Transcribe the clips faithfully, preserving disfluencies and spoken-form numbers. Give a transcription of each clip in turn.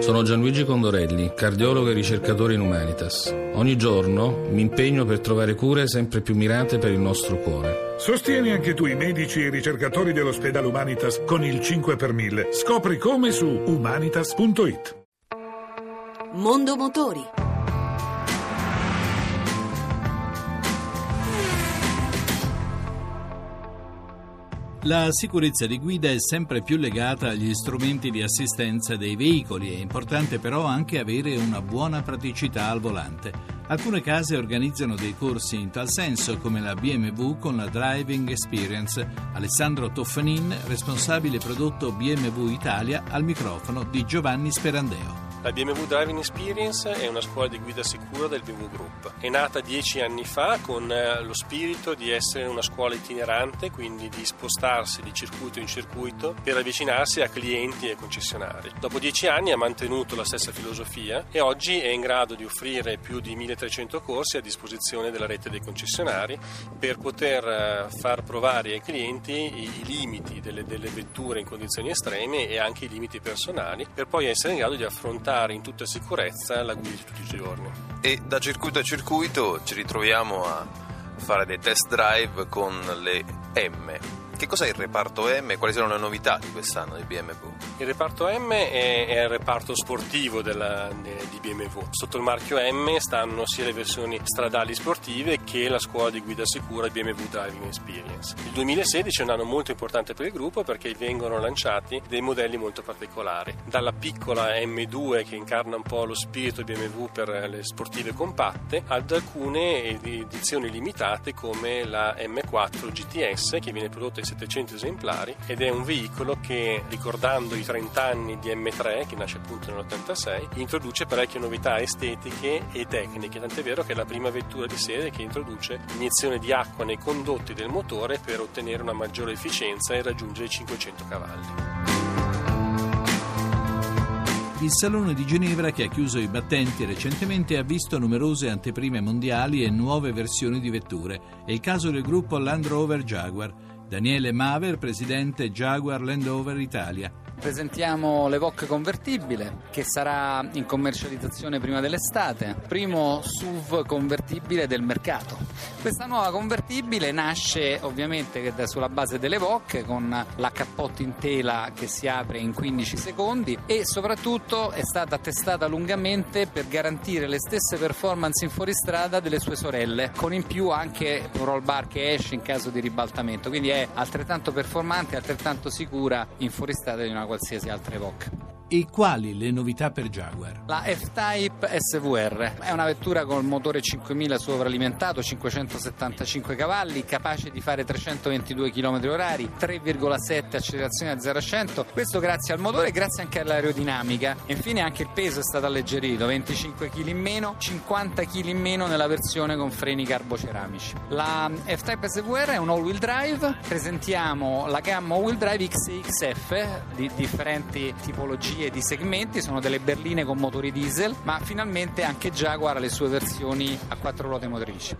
Sono Gianluigi Condorelli, cardiologo e ricercatore in Humanitas. Ogni giorno mi impegno per trovare cure sempre più mirate per il nostro cuore. Sostieni anche tu i medici e i ricercatori dell'ospedale Humanitas con il cinque per mille. Scopri come su humanitas punto it. Mondo Motori. La sicurezza di guida è sempre più legata agli strumenti di assistenza dei veicoli. È importante però anche avere una buona praticità al volante. Alcune case organizzano dei corsi in tal senso, come la B M W con la Driving Experience. Alessandro Toffanin, responsabile prodotto B M W Italia, al microfono di Giovanni Sperandeo. La B M W Driving Experience è una scuola di guida sicura del B M W Group. È nata dieci anni fa con lo spirito di essere una scuola itinerante, quindi di spostarsi di circuito in circuito per avvicinarsi a clienti e concessionari. Dopo dieci anni ha mantenuto la stessa filosofia e oggi è in grado di offrire più di milletrecento corsi a disposizione della rete dei concessionari per poter far provare ai clienti i limiti delle, delle vetture in condizioni estreme e anche i limiti personali, per poi essere in grado di affrontare in tutta sicurezza la guida di tutti i giorni. E da circuito a circuito ci ritroviamo a fare dei test drive con le M. Che cos'è il reparto M e quali sono le novità di quest'anno di B M W? Il reparto M è, è il reparto sportivo della, di B M W. Sotto il marchio M stanno sia le versioni stradali sportive che la scuola di guida sicura B M W Driving Experience. Il duemilasedici è un anno molto importante per il gruppo perché vengono lanciati dei modelli molto particolari. Dalla piccola M due, che incarna un po' lo spirito B M W per le sportive compatte, ad alcune edizioni limitate come la M quattro G T S, che viene prodotta in settecento esemplari ed è un veicolo che, ricordando i trenta anni di M tre, che nasce appunto nell'ottantasei, introduce parecchie novità estetiche e tecniche, tant'è vero che è la prima vettura di serie che introduce iniezione di acqua nei condotti del motore per ottenere una maggiore efficienza e raggiungere i cinquecento cavalli. Il Salone di Ginevra, che ha chiuso i battenti recentemente, ha visto numerose anteprime mondiali e nuove versioni di vetture. È il caso del gruppo Land Rover Jaguar. Daniele Maver, presidente Jaguar Land Rover Italia. Presentiamo l'Evoque convertibile, che sarà in commercializzazione prima dell'estate, primo S U V convertibile del mercato. Questa nuova convertibile nasce ovviamente sulla base dell'Evoque, con la cappotta in tela che si apre in quindici secondi, e soprattutto è stata testata lungamente per garantire le stesse performance in fuoristrada delle sue sorelle, con in più anche un roll bar che esce in caso di ribaltamento, quindi è altrettanto performante e altrettanto sicura in fuoristrada di una qualsiasi altra Evoque. E quali le novità per Jaguar? La F-Type S V R è una vettura con motore cinquemila sovralimentato, cinquecentosettantacinque cavalli, capace di fare trecentoventidue chilometri orari, tre virgola sette accelerazione da zero a cento. Questo grazie al motore e grazie anche all'aerodinamica. E infine anche il peso è stato alleggerito, venticinque kg in meno, cinquanta kg in meno nella versione con freni carboceramici. La F-Type S V R è un all-wheel drive. Presentiamo la gamma all-wheel drive X E X F di differenti tipologie e di segmenti, sono delle berline con motori diesel, ma finalmente anche Jaguar ha le sue versioni a quattro ruote motrici.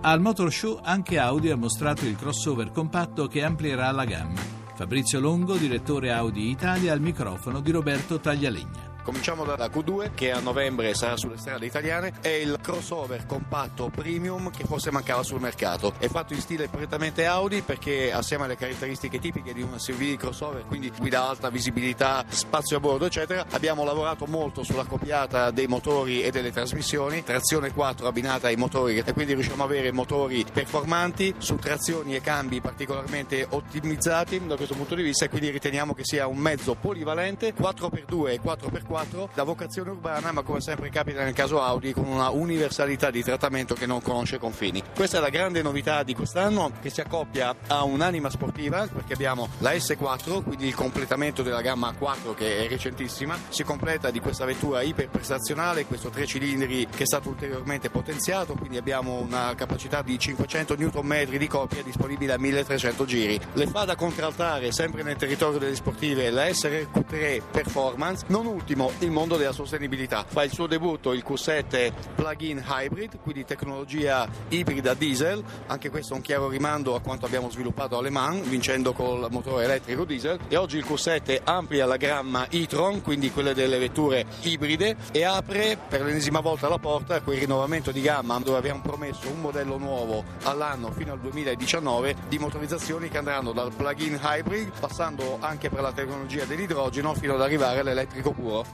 Al Motor Show anche Audi ha mostrato il crossover compatto che amplierà la gamma. Fabrizio Longo, direttore Audi Italia, al microfono di Roberto Taglialegna. Cominciamo dalla Q due, che a novembre sarà sulle strade italiane. È il crossover compatto premium che forse mancava sul mercato. È fatto in stile prettamente Audi perché, assieme alle caratteristiche tipiche di un S U V crossover, quindi guida alta, visibilità, spazio a bordo eccetera, abbiamo lavorato molto sulla copiata dei motori e delle trasmissioni, trazione quattro abbinata ai motori, e quindi riusciamo ad avere motori performanti su trazioni e cambi particolarmente ottimizzati da questo punto di vista, e quindi riteniamo che sia un mezzo polivalente, quattro per due e quattro per quattro, da vocazione urbana, ma come sempre capita nel caso Audi, con una universalità di trattamento che non conosce confini. Questa è la grande novità di quest'anno, che si accoppia a un'anima sportiva, perché abbiamo la S quattro, quindi il completamento della gamma A quattro che è recentissima, si completa di questa vettura iperprestazionale, questo tre cilindri che è stato ulteriormente potenziato, quindi abbiamo una capacità di cinquecento newton metri di coppia disponibile a milletrecento giri. Le fa da contraltare sempre nel territorio delle sportive la S R Q tre Performance, non ultimo diciamo, il mondo della sostenibilità. Fa il suo debutto il Q sette plug-in hybrid, quindi tecnologia ibrida diesel, anche questo è un chiaro rimando a quanto abbiamo sviluppato a Le Mans, vincendo col motore elettrico diesel, e oggi il Q sette amplia la gamma e-tron, quindi quelle delle vetture ibride, e apre per l'ennesima volta la porta a quel rinnovamento di gamma dove abbiamo promesso un modello nuovo all'anno fino al duemiladiciannove di motorizzazioni che andranno dal plug-in hybrid, passando anche per la tecnologia dell'idrogeno, fino ad arrivare all'elettrico puro.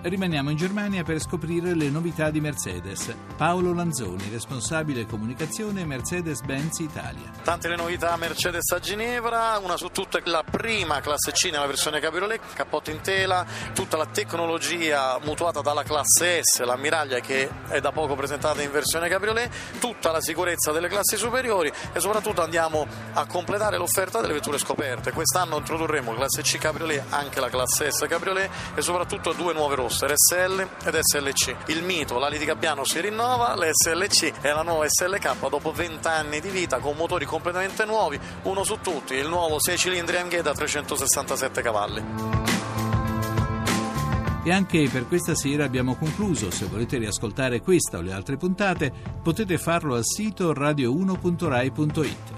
Rimaniamo in Germania per scoprire le novità di Mercedes. Paolo Lanzoni, responsabile comunicazione Mercedes-Benz Italia. Tante le novità Mercedes a Ginevra, una su tutte la prima Classe C nella versione cabriolet, cappotto in tela, tutta la tecnologia mutuata dalla Classe S, l'ammiraglia che è da poco presentata in versione cabriolet, tutta la sicurezza delle classi superiori e soprattutto andiamo a completare l'offerta delle vetture scoperte. Quest'anno introdurremo Classe C cabriolet, anche la Classe S cabriolet e soprattutto due nuove rotte. R S L ed S L C. Il mito, l'ali di Gabbiano si rinnova, l'S L C è la nuova S L K dopo venti anni di vita con motori completamente nuovi, uno su tutti, il nuovo sei cilindri M G da trecentosessantasette cavalli. E anche per questa sera abbiamo concluso. Se volete riascoltare questa o le altre puntate potete farlo al sito radio uno punto rai punto it.